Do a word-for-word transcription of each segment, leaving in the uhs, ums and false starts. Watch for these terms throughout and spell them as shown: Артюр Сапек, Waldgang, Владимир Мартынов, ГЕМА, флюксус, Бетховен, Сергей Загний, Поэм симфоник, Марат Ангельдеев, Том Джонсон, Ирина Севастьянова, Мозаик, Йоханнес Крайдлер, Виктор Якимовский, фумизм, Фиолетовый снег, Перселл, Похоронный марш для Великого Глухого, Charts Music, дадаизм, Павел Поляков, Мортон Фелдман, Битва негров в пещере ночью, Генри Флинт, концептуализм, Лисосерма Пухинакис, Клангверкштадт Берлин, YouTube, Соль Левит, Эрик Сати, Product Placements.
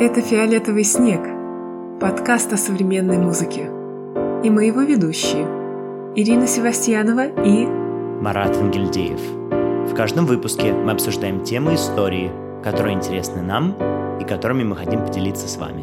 Это «Фиолетовый снег» – подкаст о современной музыке. И мы его ведущие – Ирина Севастьянова и Марат Ангельдеев. В каждом выпуске мы обсуждаем темы истории, которые интересны нам и которыми мы хотим поделиться с вами.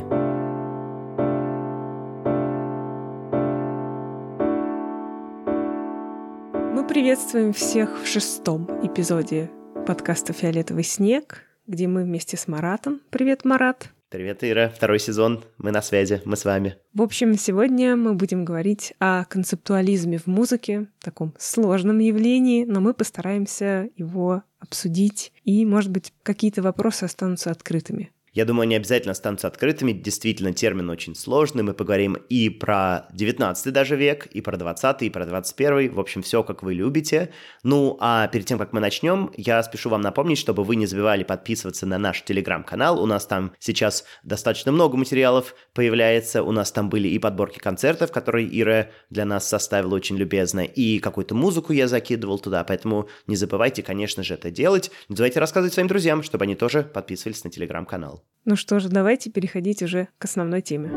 Мы приветствуем всех в шестом эпизоде подкаста «Фиолетовый снег», где мы вместе с Маратом. Привет, Марат! Привет, Ира. Второй сезон. Мы на связи. Мы с вами. В общем, сегодня мы будем говорить о концептуализме в музыке, таком сложном явлении, но мы постараемся его обсудить, и, может быть, какие-то вопросы останутся открытыми. Я думаю, они обязательно останутся открытыми. Действительно, термин очень сложный. Мы поговорим и про девятнадцатый даже век, и про двадцатый, и про двадцать первый. В общем, все, как вы любите. Ну, а перед тем, как мы начнем, я спешу вам напомнить, чтобы вы не забывали подписываться на наш телеграм-канал. У нас там сейчас достаточно много материалов появляется. У нас там были и подборки концертов, которые Ира для нас составила очень любезно, и какую-то музыку я закидывал туда. Поэтому не забывайте, конечно же, это делать. Не забывайте рассказывать своим друзьям, чтобы они тоже подписывались на телеграм-канал. Ну что же, давайте переходить уже к основной теме.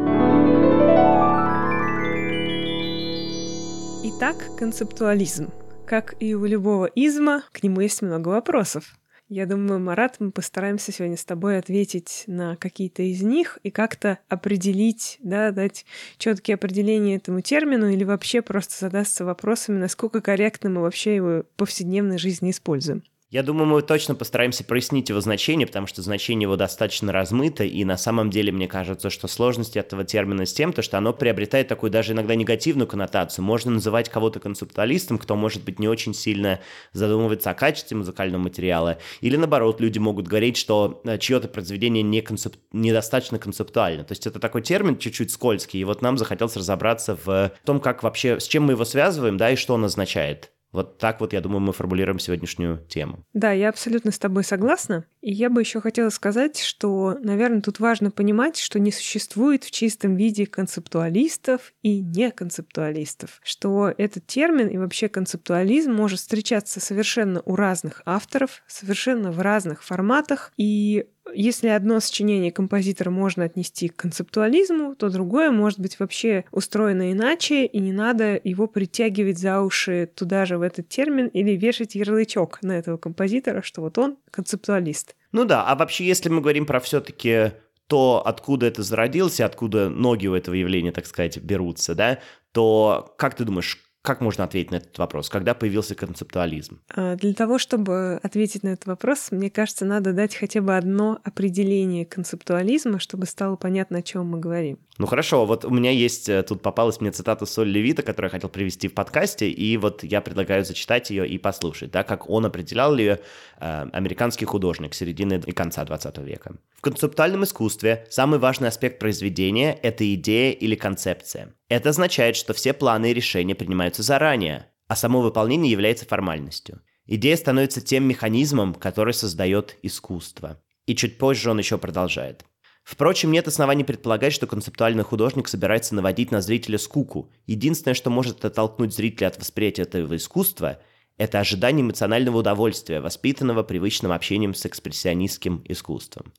Итак, концептуализм. Как и у любого изма, к нему есть много вопросов. Я думаю, Марат, мы постараемся сегодня с тобой ответить на какие-то из них и как-то определить, да, дать четкие определения этому термину или вообще просто задаться вопросами, насколько корректно мы вообще его в повседневной жизни используем. Я думаю, мы точно постараемся прояснить его значение, потому что значение его достаточно размыто, и на самом деле мне кажется, что сложность этого термина с тем, то, что оно приобретает такую даже иногда негативную коннотацию. Можно называть кого-то концептуалистом, кто, может быть, не очень сильно задумывается о качестве музыкального материала, или, наоборот, люди могут говорить, что чье-то произведение не концеп... недостаточно концептуально. То есть это такой термин чуть-чуть скользкий, и вот нам захотелось разобраться в том, как вообще, с чем мы его связываем, да, и что он означает. Вот так вот, я думаю, мы формулируем сегодняшнюю тему. Да, я абсолютно с тобой согласна. И я бы еще хотела сказать, что, наверное, тут важно понимать, что не существует в чистом виде концептуалистов и неконцептуалистов. Что этот термин и вообще концептуализм может встречаться совершенно у разных авторов, совершенно в разных форматах. И если одно сочинение композитора можно отнести к концептуализму, то другое может быть вообще устроено иначе, и не надо его притягивать за уши туда же в этот термин или вешать ярлычок на этого композитора, что вот он концептуалист. Ну да, а вообще, если мы говорим про все-таки то, откуда это зародилось, откуда ноги у этого явления, так сказать, берутся, да, то как ты думаешь, как можно ответить на этот вопрос? Когда появился концептуализм? Для того, чтобы ответить на этот вопрос, мне кажется, надо дать хотя бы одно определение концептуализма, чтобы стало понятно, о чем мы говорим. Ну хорошо, вот у меня есть, тут попалась мне цитата Соля Левита, которую я хотел привести в подкасте, и вот я предлагаю зачитать ее и послушать, да, как он определял ее э, американский художник середины и конца двадцатого века. В концептуальном искусстве самый важный аспект произведения – это идея или концепция. Это означает, что все планы и решения принимаются заранее, а само выполнение является формальностью. Идея становится тем механизмом, который создает искусство. И чуть позже он еще продолжает. Впрочем, нет оснований предполагать, что концептуальный художник собирается наводить на зрителя скуку. Единственное, что может оттолкнуть зрителя от восприятия этого искусства, это ожидание эмоционального удовольствия, воспитанного привычным общением с экспрессионистским искусством.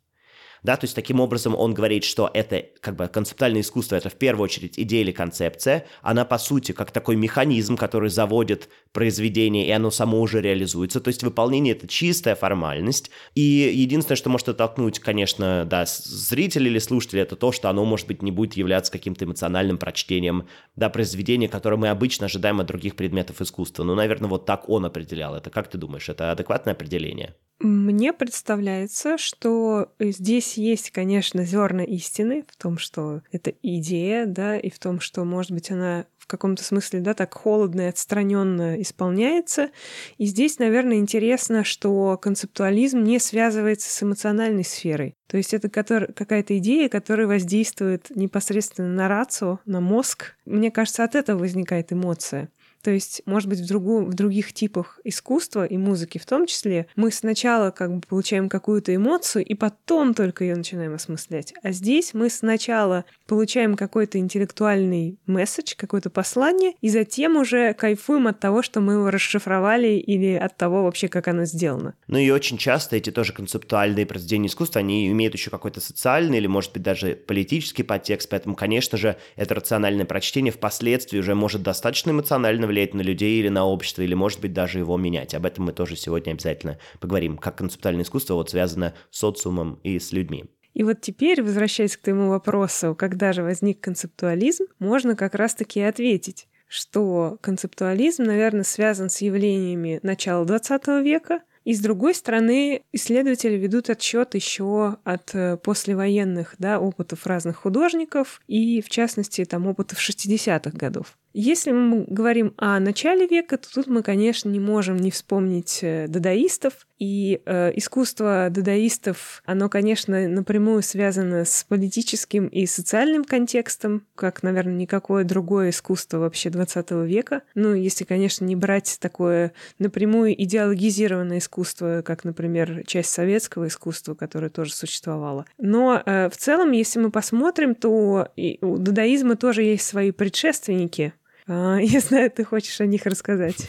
Да, то есть таким образом он говорит, что это как бы концептуальное искусство, это в первую очередь идея или концепция, она по сути как такой механизм, который заводит произведение, и оно само уже реализуется, то есть выполнение — это чистая формальность, и единственное, что может оттолкнуть, конечно, да, зрителя или слушателя, это то, что оно, может быть, не будет являться каким-то эмоциональным прочтением, да, произведения, которое мы обычно ожидаем от других предметов искусства. Ну, наверное, вот так он определял это. Как ты думаешь, это адекватное определение? Мне представляется, что здесь есть, конечно, зерна истины в том, что это идея, да, и в том, что, может быть, она в каком-то смысле, да, так холодно и отстраненно исполняется. И здесь, наверное, интересно, что концептуализм не связывается с эмоциональной сферой. То есть это какая-то идея, которая воздействует непосредственно на рацио, на мозг. Мне кажется, от этого возникает эмоция. То есть, может быть, в, другу, в других типах искусства и музыки в том числе мы сначала как бы получаем какую-то эмоцию и потом только ее начинаем осмыслять. А здесь мы сначала получаем какой-то интеллектуальный месседж, какое-то послание, и затем уже кайфуем от того, что мы его расшифровали, или от того вообще, как оно сделано. Ну и очень часто эти тоже концептуальные произведения искусства, они имеют еще какой-то социальный или, может быть, даже политический подтекст, поэтому, конечно же, это рациональное прочтение впоследствии уже может достаточно эмоционально влиять на людей или на общество, или, может быть, даже его менять. Об этом мы тоже сегодня обязательно поговорим, как концептуальное искусство вот связано с социумом и с людьми. И вот теперь, возвращаясь к твоему вопросу, когда же возник концептуализм, можно как раз-таки ответить, что концептуализм, наверное, связан с явлениями начала двадцатого века, и, с другой стороны, исследователи ведут отсчет еще от послевоенных, да, опытов разных художников и, в частности, там, опытов шестидесятых годов. Если мы говорим о начале века, то тут мы, конечно, не можем не вспомнить дадаистов. И э, искусство дадаистов, оно, конечно, напрямую связано с политическим и социальным контекстом, как, наверное, никакое другое искусство вообще двадцатого века. Ну, если, конечно, не брать такое напрямую идеологизированное искусство, как, например, часть советского искусства, которое тоже существовало. Но э, в целом, если мы посмотрим, то у дадаизма тоже есть свои предшественники. Я знаю, ты хочешь о них рассказать.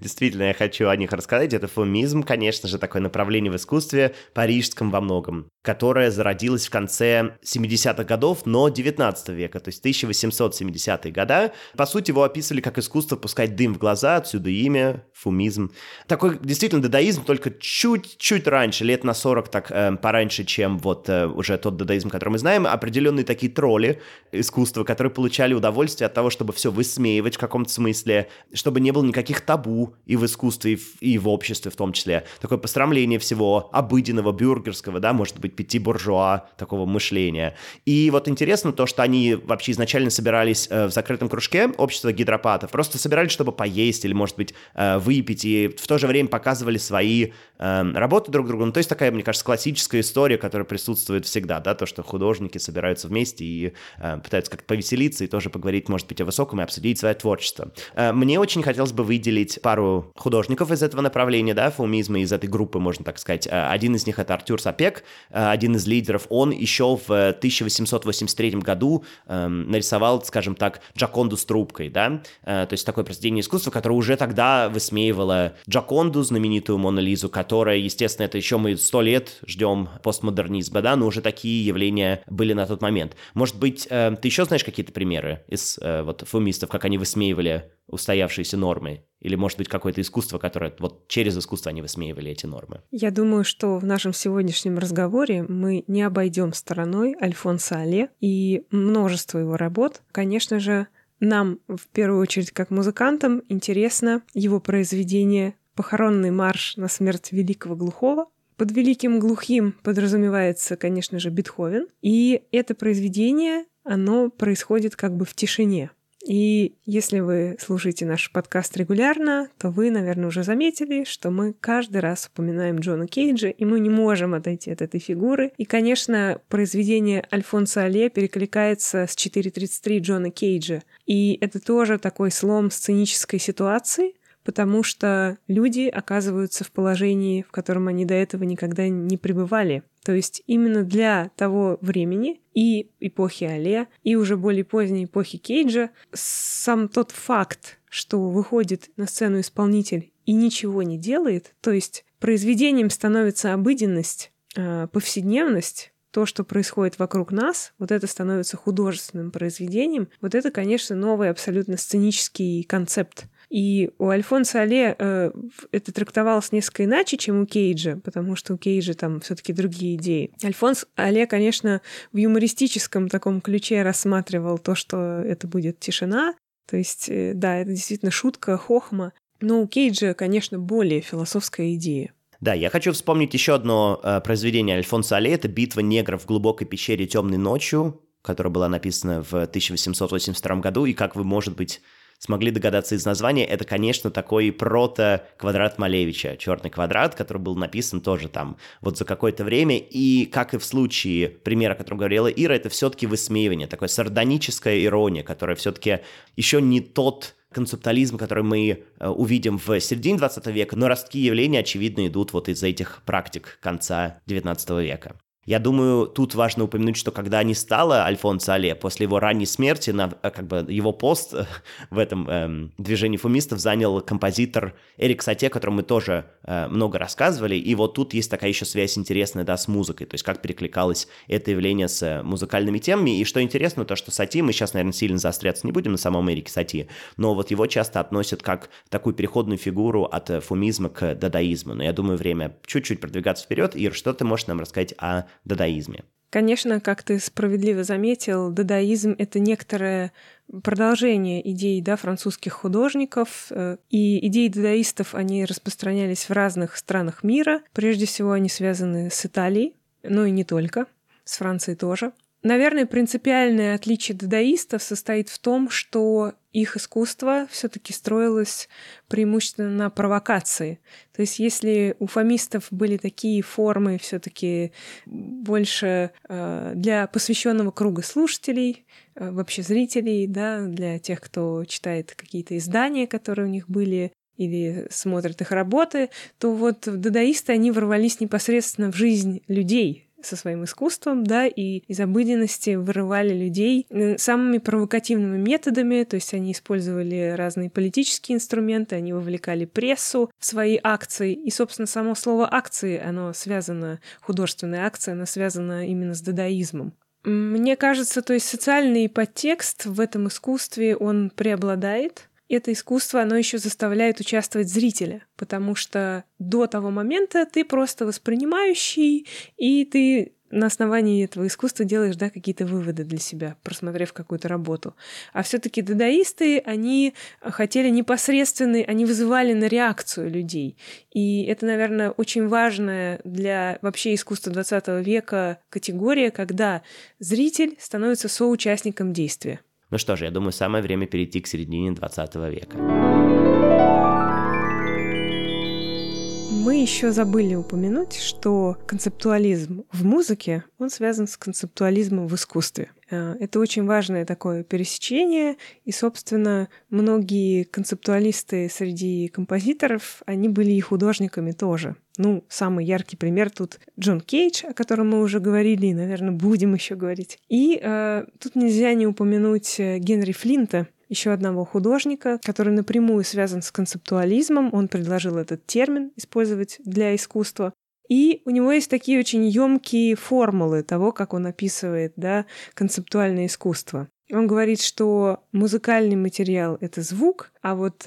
Действительно, я хочу о них рассказать. Это фумизм, конечно же, такое направление в искусстве, парижском во многом, которое зародилось в конце семидесятых годов, но девятнадцатого века, то есть тысяча восемьсот семидесятые годы. По сути, его описывали как искусство пускать дым в глаза, отсюда имя, фумизм. Такой, действительно, дадаизм, только чуть-чуть раньше, лет на сорок так э, пораньше, чем вот э, уже тот дадаизм, который мы знаем. Определенные такие тролли искусства, которые получали удовольствие от того, чтобы все высмеивать в каком-то смысле, чтобы не было никаких табу и в искусстве, и в, и в обществе в том числе. Такое посрамление всего обыденного, бюргерского, да, может быть, пяти-буржуа такого мышления. И вот интересно то, что они вообще изначально собирались э, в закрытом кружке общества гидропатов, просто собирались, чтобы поесть или, может быть, э, выпить, и в то же время показывали свои э, работы друг другу. Ну, то есть такая, мне кажется, классическая история, которая присутствует всегда, да, то, что художники собираются вместе и э, пытаются как-то повеселиться и тоже поговорить, может быть, о высоком и обсудить свое творчество. Мне очень хотелось бы выделить пару художников из этого направления, да, фумизма, из этой группы, можно так сказать. Один из них — это Артюр Сапек, один из лидеров. Он еще в тысяча восемьсот восемьдесят третьем году нарисовал, скажем так, Джоконду с трубкой, да, то есть такое произведение искусства, которое уже тогда высмеивало Джоконду, знаменитую Мону Лизу, которая, естественно, это еще мы сто лет ждем постмодернизма, да, но уже такие явления были на тот момент. Может быть, ты еще знаешь какие-то примеры из вот фумистов, как они высмеивали устоявшиеся нормы? Или, может быть, какое-то искусство, которое вот через искусство они высмеивали эти нормы? Я думаю, что в нашем сегодняшнем разговоре мы не обойдем стороной Альфонса Алле и множество его работ. Конечно же, нам, в первую очередь, как музыкантам, интересно его произведение «Похоронный марш на смерть великого глухого». Под великим глухим подразумевается, конечно же, Бетховен. И это произведение, оно происходит как бы в тишине. И если вы слушаете наш подкаст регулярно, то вы, наверное, уже заметили, что мы каждый раз упоминаем Джона Кейджа, и мы не можем отойти от этой фигуры. И, конечно, произведение Альфонса Алле перекликается с четыре тридцать три Джона Кейджа. И это тоже такой слом сценической ситуации, потому что люди оказываются в положении, в котором они до этого никогда не пребывали. То есть именно для того времени и эпохи Алле, и уже более поздней эпохи Кейджа сам тот факт, что выходит на сцену исполнитель и ничего не делает, то есть произведением становится обыденность, повседневность, то, что происходит вокруг нас, вот это становится художественным произведением. Вот это, конечно, новый абсолютно сценический концепт. И у Альфонса Алле э, это трактовалось несколько иначе, чем у Кейджа, потому что у Кейджа там все-таки другие идеи. Альфонс Алле, конечно, в юмористическом таком ключе рассматривал то, что это будет тишина. То есть, э, да, это действительно шутка, хохма. Но у Кейджа, конечно, более философская идея. Да, я хочу вспомнить еще одно э, произведение Альфонса Алле. Это «Битва негров в глубокой пещере темной ночью», которая была написана в тысяча восемьсот восемьдесят втором году. И, как вы, может быть, смогли догадаться из названия, это, конечно, такой прото-квадрат Малевича, «Черный квадрат», который был написан тоже там вот за какое-то время, и, как и в случае примера, о котором говорила Ира, это все-таки высмеивание, такое сардоническая ирония, которая все-таки еще не тот концептуализм, который мы увидим в середине двадцатого века, но ростки явления, очевидно, идут вот из этих практик конца девятнадцатого века. Я думаю, тут важно упомянуть, что когда не стало Альфонса Алле, после его ранней смерти, на, как бы его пост в этом эм, движении фумистов занял композитор Эрик Сати, о котором мы тоже э, много рассказывали, и вот тут есть такая еще связь интересная, да, с музыкой, то есть как перекликалось это явление с музыкальными темами, и что интересно, то что Сати, мы сейчас, наверное, сильно заостряться не будем на самом Эрике Сати, но вот его часто относят как такую переходную фигуру от фумизма к дадаизму, но я думаю, время чуть-чуть продвигаться вперед. Ир, что ты можешь нам рассказать о дадаизме? Конечно, как ты справедливо заметил, дадаизм — это некоторое продолжение идей, да, французских художников. И идеи дадаистов, они распространялись в разных странах мира. Прежде всего, они связаны с Италией, но и не только, с Францией тоже. Наверное, принципиальное отличие дадаистов состоит в том, что их искусство все-таки строилось преимущественно на провокации. То есть, если у фомистов были такие формы все-таки больше для посвященного круга слушателей, вообще зрителей, да, для тех, кто читает какие-то издания, которые у них были, или смотрит их работы, то вот дадаисты, они ворвались непосредственно в жизнь людей со своим искусством, да, и из обыденности вырывали людей самыми провокативными методами, то есть они использовали разные политические инструменты, они вовлекали прессу в свои акции, и, собственно, само слово «акции», оно связано, художественная акция, она связана именно с дадаизмом. Мне кажется, то есть социальный подтекст в этом искусстве, он преобладает. Это искусство, оно еще заставляет участвовать зрителя, потому что до того момента ты просто воспринимающий, и ты на основании этого искусства делаешь, да, какие-то выводы для себя, просмотрев какую-то работу. А все-таки дадаисты, они хотели непосредственной, они вызывали на реакцию людей. И это, наверное, очень важная для вообще искусства двадцатого века категория, когда зритель становится соучастником действия. Ну что же, я думаю, самое время перейти к середине двадцатого века. Мы еще забыли упомянуть, что концептуализм в музыке, он связан с концептуализмом в искусстве. Это очень важное такое пересечение, и, собственно, многие концептуалисты среди композиторов, они были и художниками тоже. Ну, самый яркий пример тут Джон Кейдж, о котором мы уже говорили, и, наверное, будем еще говорить. И э, тут нельзя не упомянуть Генри Флинта, еще одного художника, который напрямую связан с концептуализмом. Он предложил этот термин использовать для искусства. И у него есть такие очень ёмкие формулы того, как он описывает, да, концептуальное искусство. Он говорит, что музыкальный материал — это звук, а вот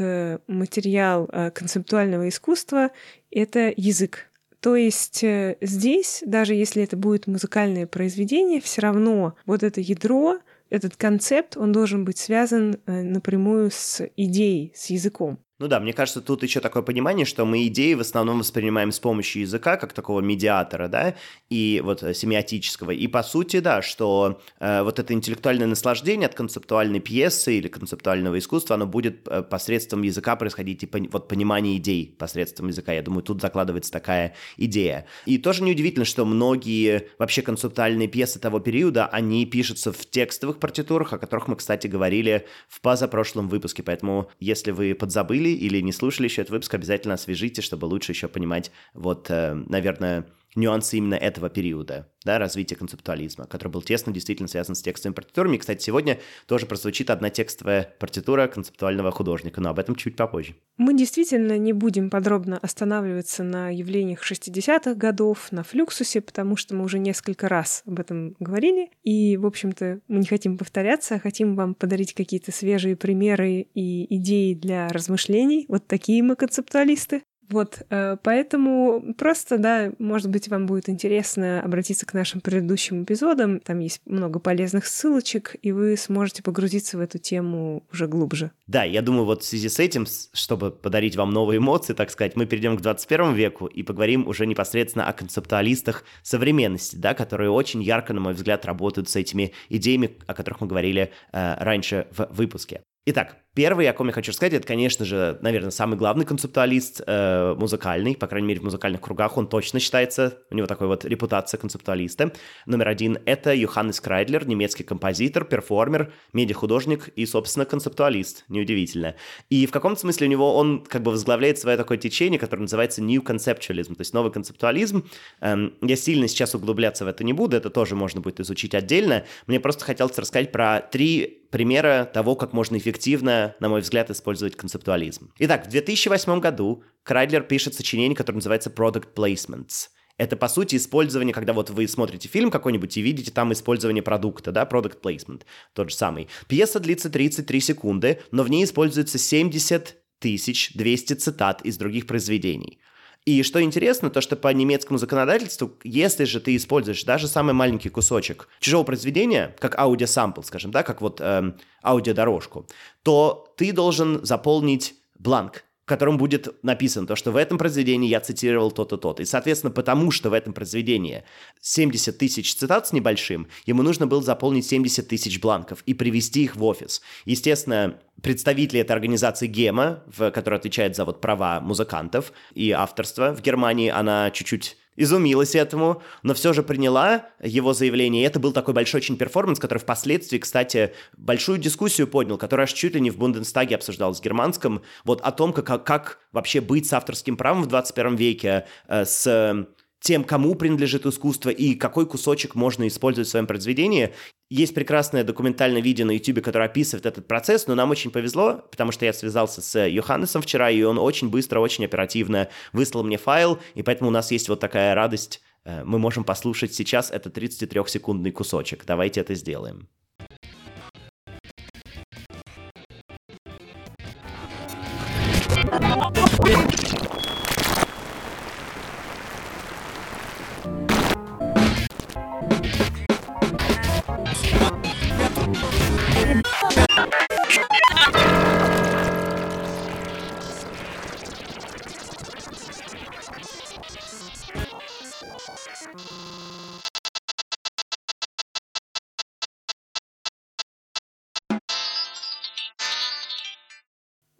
материал концептуального искусства — это язык. То есть здесь, даже если это будет музыкальное произведение, все равно вот это ядро, этот концепт, он должен быть связан напрямую с идеей, с языком. Ну да, мне кажется, тут еще такое понимание, что мы идеи в основном воспринимаем с помощью языка, как такого медиатора, да, и вот семиотического. И по сути, да, что э, вот это интеллектуальное наслаждение от концептуальной пьесы или концептуального искусства, оно будет э, посредством языка происходить, и пон- вот понимание идей посредством языка. Я думаю, тут закладывается такая идея. И тоже неудивительно, что многие вообще концептуальные пьесы того периода, они пишутся в текстовых партитурах, о которых мы, кстати, говорили в позапрошлом выпуске. Поэтому, если вы подзабыли или не слушали еще этот выпуск, обязательно освежите, чтобы лучше еще понимать, вот, наверное, нюансы именно этого периода, да, развития концептуализма, который был тесно действительно связан с текстовыми партитурами. И, кстати, сегодня тоже прозвучит одна текстовая партитура концептуального художника, но об этом чуть попозже. Мы действительно не будем подробно останавливаться на явлениях шестидесятых годов, на флюксусе, потому что мы уже несколько раз об этом говорили, и, в общем-то, мы не хотим повторяться, а хотим вам подарить какие-то свежие примеры и идеи для размышлений. Вот такие мы концептуалисты. Вот, поэтому просто, да, может быть, вам будет интересно обратиться к нашим предыдущим эпизодам. Там есть много полезных ссылочек, и вы сможете погрузиться в эту тему уже глубже. Да, я думаю, вот в связи с этим, чтобы подарить вам новые эмоции, так сказать, мы перейдем к двадцать первому веку и поговорим уже непосредственно о концептуалистах современности, да, которые очень ярко, на мой взгляд, работают с этими идеями, о которых мы говорили э, раньше в выпуске. Итак, Первый, о ком я хочу рассказать, это, конечно же, наверное, самый главный концептуалист э, музыкальный, по крайней мере, в музыкальных кругах он точно считается, у него такой вот репутация концептуалиста. Номер один — это Йоханнес Крайдлер, немецкий композитор, перформер, медиахудожник и, собственно, концептуалист, неудивительно. И в каком-то смысле у него он как бы возглавляет свое такое течение, которое называется New Conceptualism, то есть новый концептуализм. Эм, я сильно сейчас углубляться в это не буду, это тоже можно будет изучить отдельно. Мне просто хотелось рассказать про три примера того, как можно эффективно, на мой взгляд, использовать концептуализм. Итак, в две тысячи восьмом году Крайдлер пишет сочинение, которое называется «Product Placements». Это, по сути, использование, когда вот вы смотрите фильм какой-нибудь и видите там использование продукта, да, product placement, тот же самый. Пьеса длится тридцать три секунды, но в ней используется семьдесят тысяч двести цитат из других произведений. И что интересно, то что по немецкому законодательству, если же ты используешь даже самый маленький кусочек чужого произведения, как аудиосампл, скажем, да, как вот эм, аудиодорожку, то ты должен заполнить бланк, в котором будет написано то, что в этом произведении я цитировал то-то, то-то. И, соответственно, потому что в этом произведении семьдесят тысяч цитат с небольшим, ему нужно было заполнить семьдесят тысяч бланков и привести их в офис. Естественно, представители этой организации ГЕМА, которая отвечает за вот права музыкантов и авторство в Германии, она чуть-чуть изумилась этому, но все же приняла его заявление, и это был такой большой очень перформанс, который впоследствии, кстати, большую дискуссию поднял, которая аж чуть ли не в Бундестаге обсуждалась в германском, вот о том, как, как вообще быть с авторским правом в двадцать первом веке, э, с тем, кому принадлежит искусство и какой кусочек можно использовать в своем произведении. Есть прекрасное документальное видео на YouTube, которое описывает этот процесс, но нам очень повезло, потому что я связался с Йоханнесом вчера, и он очень быстро, очень оперативно выслал мне файл, и поэтому у нас есть вот такая радость. Мы можем послушать сейчас этот тридцатитрёхсекундный кусочек. Давайте это сделаем.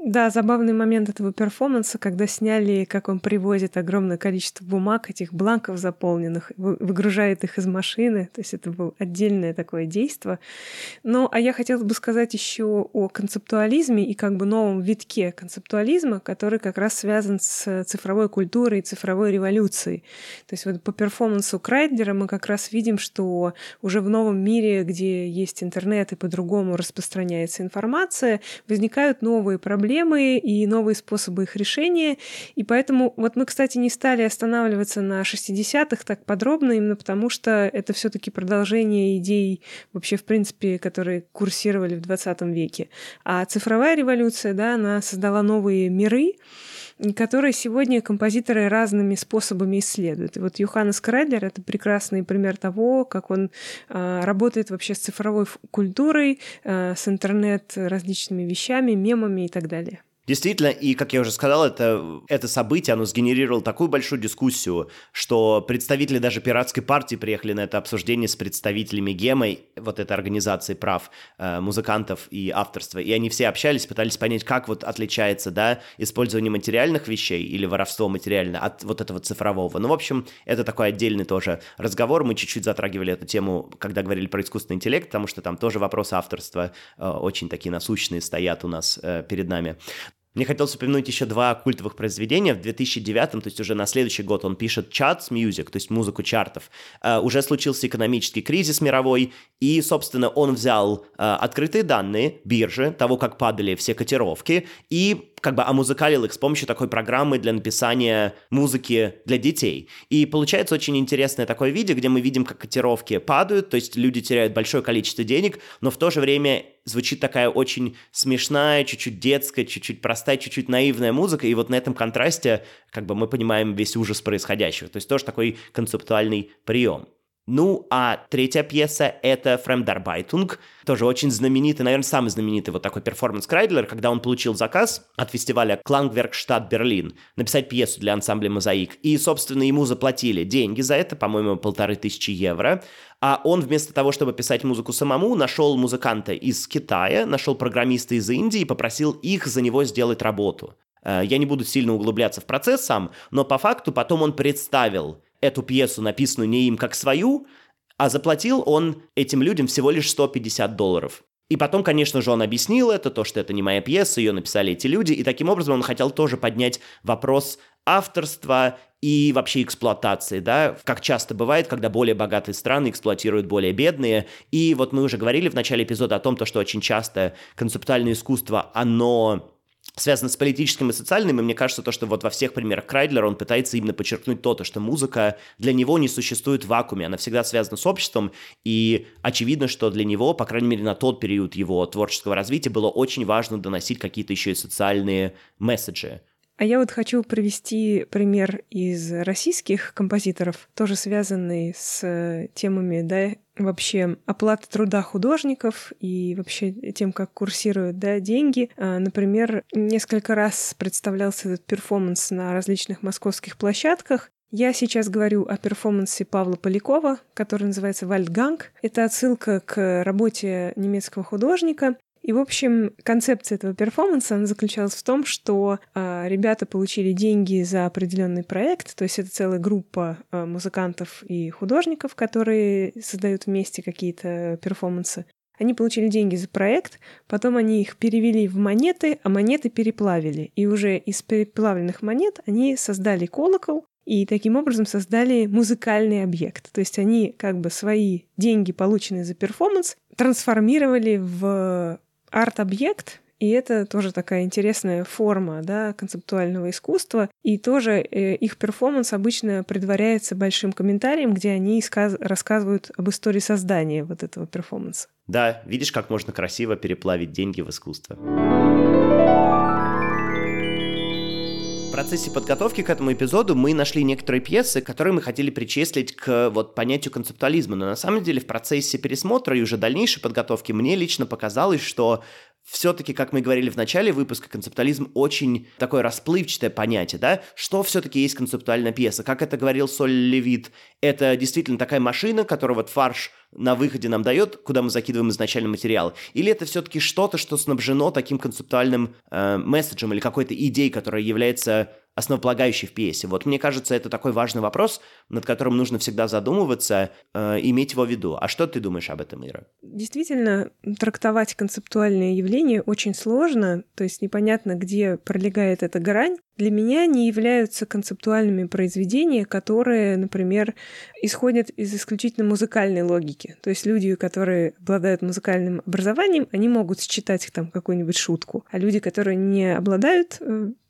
Да, забавный момент этого перформанса, когда сняли, как он привозит огромное количество бумаг, этих бланков заполненных, выгружает их из машины. То есть это было отдельное такое действо. Ну, а я хотела бы сказать еще о концептуализме и как бы новом витке концептуализма, который как раз связан с цифровой культурой и цифровой революцией. То есть вот по перформансу Крайдлера мы как раз видим, что уже в новом мире, где есть интернет и по-другому распространяется информация, возникают новые проблемы и новые способы их решения. И поэтому вот мы, кстати, не стали останавливаться на шестидесятых так подробно, именно потому что это все-таки продолжение идей вообще, в принципе, которые курсировали в двадцатом веке. А цифровая революция, да, она создала новые миры, которые сегодня композиторы разными способами исследуют. И вот Йоханнес Крайдлер — это прекрасный пример того, как он а, работает вообще с цифровой культурой, а, с интернет различными вещами, мемами и так далее. Действительно, и, как я уже сказал, это, это событие, оно сгенерировало такую большую дискуссию, что представители даже пиратской партии приехали на это обсуждение с представителями ГЕМА, вот этой организации прав э, музыкантов и авторства, и они все общались, пытались понять, как вот отличается, да, использование материальных вещей или воровство материально от вот этого цифрового. Ну, в общем, это такой отдельный тоже разговор, мы чуть-чуть затрагивали эту тему, когда говорили про искусственный интеллект, потому что там тоже вопросы авторства э, очень такие насущные стоят у нас э, перед нами. Мне хотелось упомянуть еще два культовых произведения. В две тысячи девятом, то есть уже на следующий год, он пишет «Charts Music», то есть музыку чартов. Uh, уже случился экономический кризис мировой, и, собственно, он взял uh, открытые данные биржи, того, как падали все котировки, и как бы омузыкалил их с помощью такой программы для написания музыки для детей. И получается очень интересное такое видео, где мы видим, как котировки падают, то есть люди теряют большое количество денег, но в то же время звучит такая очень смешная, чуть-чуть детская, чуть-чуть простая, чуть-чуть наивная музыка, и вот на этом контрасте как бы мы понимаем весь ужас происходящего. То есть тоже такой концептуальный прием. Ну, а третья пьеса — это «Фремдarbeitung», тоже очень знаменитый, наверное, самый знаменитый вот такой перформанс Крайдлера, когда он получил заказ от фестиваля «Клангверкштадт Берлин» написать пьесу для ансамбля «Мозаик». И, собственно, ему заплатили деньги за это, по-моему, полторы тысячи евро. А он вместо того, чтобы писать музыку самому, нашел музыканта из Китая, нашел программиста из Индии и попросил их за него сделать работу. Я не буду сильно углубляться в процесс сам, но по факту потом он представил эту пьесу, написанную не им как свою, а заплатил он этим людям всего лишь сто пятьдесят долларов. И потом, конечно же, он объяснил это, то, что это не моя пьеса, ее написали эти люди, и таким образом он хотел тоже поднять вопрос авторства и вообще эксплуатации, да, как часто бывает, когда более богатые страны эксплуатируют более бедные, и вот мы уже говорили в начале эпизода о том, то, что очень часто концептуальное искусство, оно связано с политическим и социальным, и мне кажется, то, что вот во всех примерах Крайдлера он пытается именно подчеркнуть то, то, что музыка для него не существует в вакууме, она всегда связана с обществом, и очевидно, что для него, по крайней мере, на тот период его творческого развития было очень важно доносить какие-то еще и социальные месседжи. А я вот хочу привести пример из российских композиторов, тоже связанный с темами, да, вообще оплаты труда художников и вообще тем, как курсируют, да, деньги. Например, несколько раз представлялся этот перформанс на различных московских площадках. Я сейчас говорю о перформансе Павла Полякова, который называется «Waldgang». Это отсылка к работе немецкого художника. И, в общем, концепция этого перформанса она заключалась в том, что э, ребята получили деньги за определенный проект, то есть это целая группа э, музыкантов и художников, которые создают вместе какие-то перформансы. Они получили деньги за проект, потом они их перевели в монеты, а монеты переплавили. И уже из переплавленных монет они создали колокол, и таким образом создали музыкальный объект. То есть они как бы свои деньги, полученные за перформанс, трансформировали в арт-объект, и это тоже такая интересная форма, да, концептуального искусства. И тоже их перформанс обычно предваряется большим комментарием, где они рассказывают об истории создания вот этого перформанса. Да, видишь, как можно красиво переплавить деньги в искусство. В процессе подготовки к этому эпизоду мы нашли некоторые пьесы, которые мы хотели причислить к вот понятию концептуализма, но на самом деле в процессе пересмотра и уже дальнейшей подготовки мне лично показалось, что все-таки, как мы говорили в начале выпуска, концептуализм очень такое расплывчатое понятие, да? Что все-таки есть концептуальная пьеса? Как это говорил Соль Левит, это действительно такая машина, которую вот фарш на выходе нам дает, куда мы закидываем изначальный материал? Или это все-таки что-то, что снабжено таким концептуальным э, месседжем или какой-то идеей, которая является основополагающей в пьесе? Вот мне кажется, это такой важный вопрос, над которым нужно всегда задумываться, э, иметь его в виду. А что ты думаешь об этом, Ира? Действительно, трактовать концептуальные явления очень сложно, то есть непонятно, где пролегает эта грань. Для меня не являются концептуальными произведения, которые, например, исходят из исключительно музыкальной логики. То есть люди, которые обладают музыкальным образованием, они могут считать там какую-нибудь шутку. А люди, которые не обладают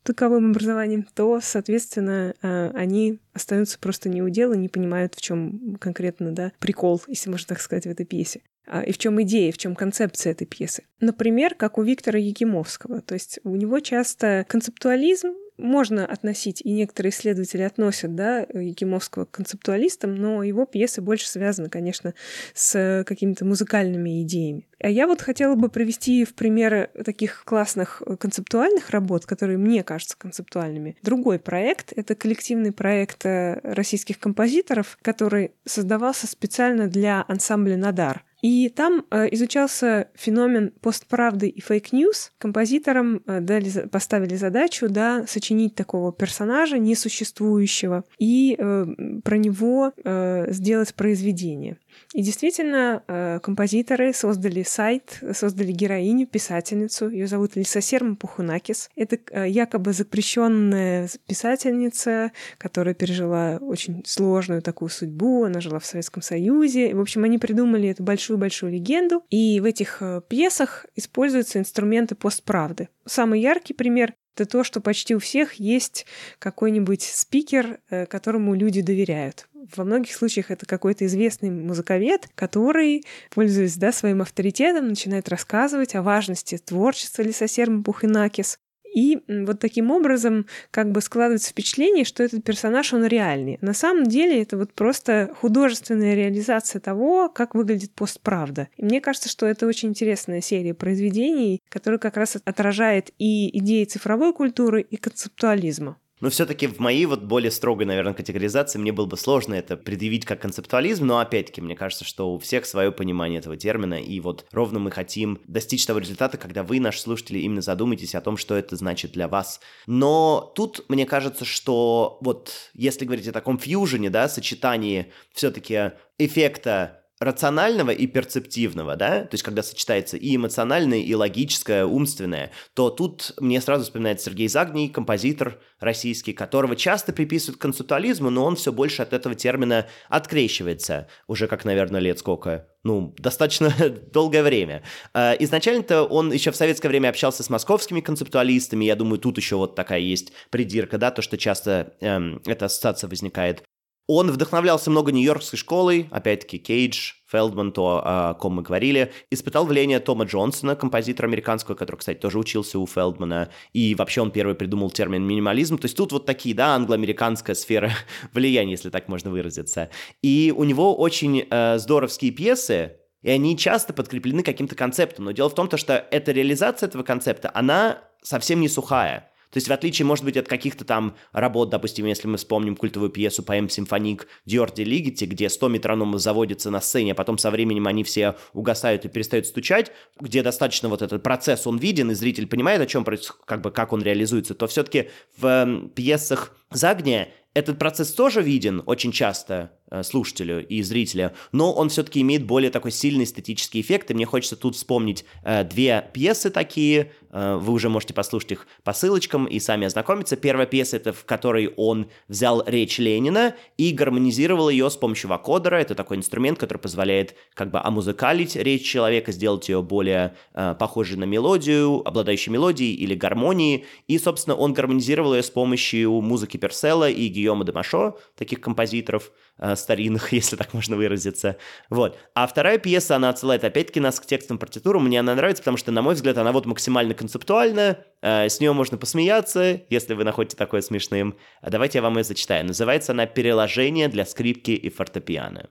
таковым образованием, то, соответственно, они остаются просто не у дела, не понимают, в чем конкретно, да, прикол, если можно так сказать, в этой пьесе. И в чем идея, в чем концепция этой пьесы. Например, как у Виктора Якимовского. То есть у него часто концептуализм можно относить, и некоторые исследователи относят, да, Якимовского к концептуалистам, но его пьесы больше связаны, конечно, с какими-то музыкальными идеями. А я вот хотела бы привести в пример таких классных концептуальных работ, которые мне кажутся концептуальными. Другой проект — это коллективный проект российских композиторов, который создавался специально для ансамбля «Надар». И там изучался феномен постправды и фейк-ньюс. Композиторам дали, поставили задачу, да, сочинить такого персонажа несуществующего и э, про него э, сделать произведение. И действительно, э, композиторы создали сайт, создали героиню, писательницу. Ее зовут Лисосерма Пухинакис. Это э, якобы запрещенная писательница, которая пережила очень сложную такую судьбу. Она жила в Советском Союзе. И, в общем, они придумали эту большую большую легенду, и в этих пьесах используются инструменты постправды. Самый яркий пример — это то, что почти у всех есть какой-нибудь спикер, которому люди доверяют. Во многих случаях это какой-то известный музыковед, который, пользуясь, да, своим авторитетом, начинает рассказывать о важности творчества Лисосермы Пухинакис. И вот таким образом как бы складывается впечатление, что этот персонаж, он реальный. На самом деле это вот просто художественная реализация того, как выглядит постправда. И мне кажется, что это очень интересная серия произведений, которая как раз отражает и идеи цифровой культуры, и концептуализма. Но все-таки в моей вот более строгой, наверное, категоризации мне было бы сложно это предъявить как концептуализм, но опять-таки мне кажется, что у всех свое понимание этого термина, и вот ровно мы хотим достичь того результата, когда вы, наши слушатели, именно задумаетесь о том, что это значит для вас. Но тут мне кажется, что вот если говорить о таком фьюжене, да, сочетании все-таки эффекта рационального и перцептивного, да, то есть когда сочетается и эмоциональное, и логическое, умственное, то тут мне сразу вспоминает Сергей Загний, композитор российский, которого часто приписывают к концептуализму, но он все больше от этого термина открещивается, уже как, наверное, лет сколько, ну, достаточно долгое время. Изначально-то он еще в советское время общался с московскими концептуалистами, я думаю, тут еще вот такая есть придирка, да, то, что часто эм, эта ассоциация возникает. Он вдохновлялся много нью-йоркской школой, опять-таки Кейдж, Фелдман, то, о ком мы говорили, испытал влияние Тома Джонсона, композитора американского, который, кстати, тоже учился у Фелдмана, и вообще он первый придумал термин минимализм, то есть тут вот такие, да, англо-американская сфера влияния, если так можно выразиться. И у него очень э, здоровские пьесы, и они часто подкреплены каким-то концептом, но дело в том, что эта реализация этого концепта, она совсем не сухая. То есть в отличие, может быть, от каких-то там работ, допустим, если мы вспомним культовую пьесу «Поэм симфоник» Дьёрдь Лигети, где сто метрономов заводятся на сцене, а потом со временем они все угасают и перестают стучать, где достаточно вот этот процесс, он виден, и зритель понимает, о чем, как бы, как он реализуется, то все-таки в э, пьесах Загния этот процесс тоже виден очень часто слушателю и зрителю, но он все-таки имеет более такой сильный эстетический эффект, и мне хочется тут вспомнить э, две пьесы такие, э, вы уже можете послушать их по ссылочкам и сами ознакомиться. Первая пьеса — это в которой он взял речь Ленина и гармонизировал ее с помощью вокодера, это такой инструмент, который позволяет как бы омузыкалить речь человека, сделать ее более э, похожей на мелодию, обладающей мелодией или гармонией, и, собственно, он гармонизировал ее с помощью музыки Перселла и Гийома Демашо, таких композиторов, э, старинных, если так можно выразиться. Вот. А вторая пьеса, она отсылает опять-таки нас к текстам партитуры. Мне она нравится, потому что, на мой взгляд, она вот максимально концептуальна. С нее можно посмеяться, если вы находите такое смешным. Давайте я вам ее зачитаю. Называется она «Переложение для скрипки и фортепиано».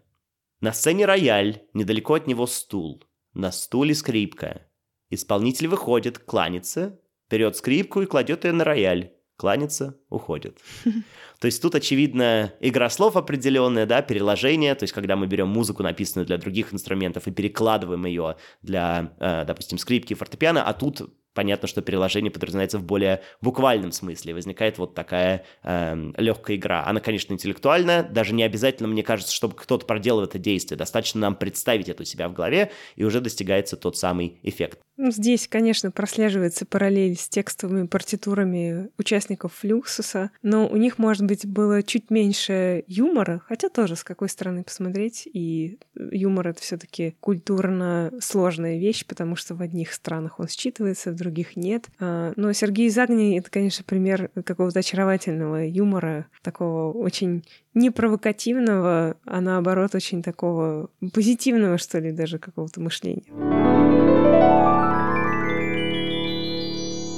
На сцене рояль, недалеко от него стул. На стуле скрипка. Исполнитель выходит, кланяется, берет скрипку и кладет ее на рояль. Кланяется, уходит. То есть тут, очевидно, игра слов определенная, да, переложение, то есть когда мы берем музыку, написанную для других инструментов, и перекладываем ее для, э, допустим, скрипки и фортепиано, а тут понятно, что переложение подразумевается в более буквальном смысле, возникает вот такая э, легкая игра. Она, конечно, интеллектуальна, даже не обязательно, мне кажется, чтобы кто-то проделал это действие, достаточно нам представить это у себя в голове, и уже достигается тот самый эффект. Здесь, конечно, прослеживается параллель с текстовыми партитурами участников «Флюксуса», но у них, может быть, было чуть меньше юмора, хотя тоже с какой стороны посмотреть, и юмор — это все-таки культурно сложная вещь, потому что в одних странах он считывается, в других нет. Но Сергей Загний — это, конечно, пример какого-то очаровательного юмора, такого очень не провокативного, а наоборот очень такого позитивного, что ли, даже какого-то мышления.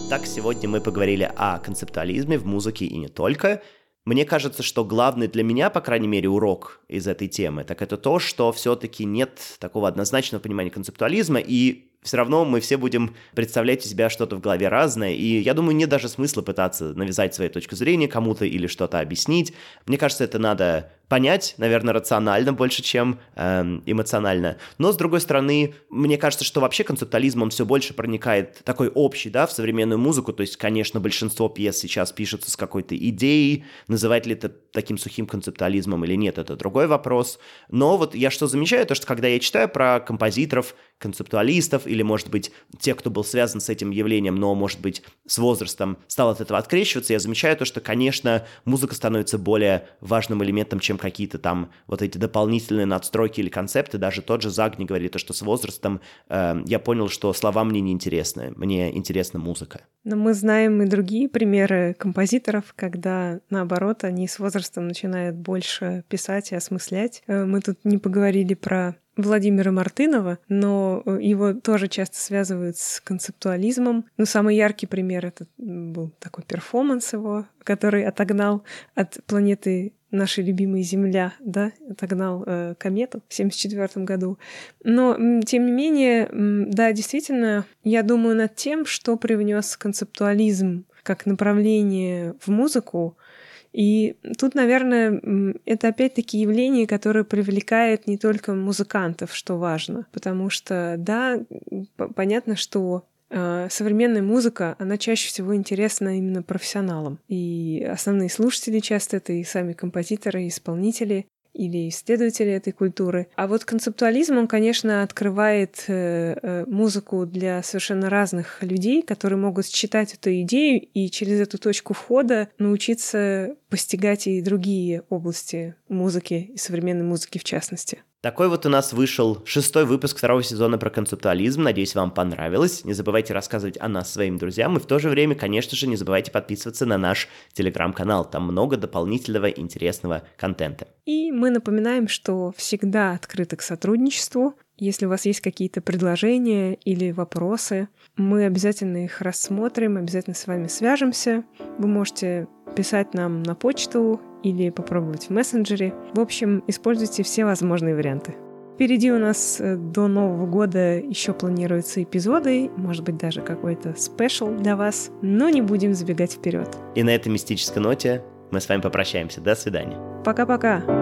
Так, сегодня мы поговорили о концептуализме в музыке и не только. Мне кажется, что главный для меня, по крайней мере, урок из этой темы, так это то, что все-таки нет такого однозначного понимания концептуализма, и все равно мы все будем представлять у себя что-то в голове разное, и я думаю, нет даже смысла пытаться навязать свою точку зрения кому-то или что-то объяснить. Мне кажется, это надо понять, наверное, рационально больше, чем эм, эмоционально. Но, с другой стороны, мне кажется, что вообще концептуализм, он все больше проникает такой общий, да, в современную музыку. То есть, конечно, большинство пьес сейчас пишется с какой-то идеей. Называть ли это таким сухим концептуализмом или нет, это другой вопрос. Но вот я что замечаю, то что когда я читаю про композиторов, концептуалистов или, может быть, тех, кто был связан с этим явлением, но, может быть, с возрастом стал от этого открещиваться, я замечаю то, что, конечно, музыка становится более важным элементом, чем какие-то там вот эти дополнительные надстройки или концепты. Даже тот же Загний говорит, что с возрастом э, я понял, что слова мне не интересны, мне интересна музыка. Но мы знаем и другие примеры композиторов, когда, наоборот, они с возрастом начинают больше писать и осмыслять. Мы тут не поговорили про Владимира Мартынова, но его тоже часто связывают с концептуализмом. Но самый яркий пример — это был такой перформанс его, который отогнал от планеты нашей любимой Земля, да, отогнал э, комету в семьдесят четвёртом году. Но, тем не менее, да, действительно, я думаю над тем, что привнес концептуализм как направление в музыку. И тут, наверное, это опять-таки явление, которое привлекает не только музыкантов, что важно. Потому что, да, понятно, что современная музыка, она чаще всего интересна именно профессионалам. И основные слушатели часто — это и сами композиторы, и исполнители, или исследователи этой культуры. А вот концептуализм, он, конечно, открывает музыку для совершенно разных людей, которые могут считать эту идею и через эту точку входа научиться постигать и другие области музыки, и современной музыки в частности. Такой вот у нас вышел шестой выпуск второго сезона про концептуализм. Надеюсь, вам понравилось. Не забывайте рассказывать о нас своим друзьям. И в то же время, конечно же, не забывайте подписываться на наш телеграм-канал. Там много дополнительного интересного контента. И мы напоминаем, что всегда открыты к сотрудничеству. Если у вас есть какие-то предложения или вопросы, мы обязательно их рассмотрим, обязательно с вами свяжемся. Вы можете писать нам на почту или попробовать в мессенджере. В общем, используйте все возможные варианты. Впереди у нас до Нового года еще планируются эпизоды, может быть, даже какой-то спешл для вас, но не будем забегать вперед. И на этой мистической ноте мы с вами попрощаемся. До свидания. Пока-пока.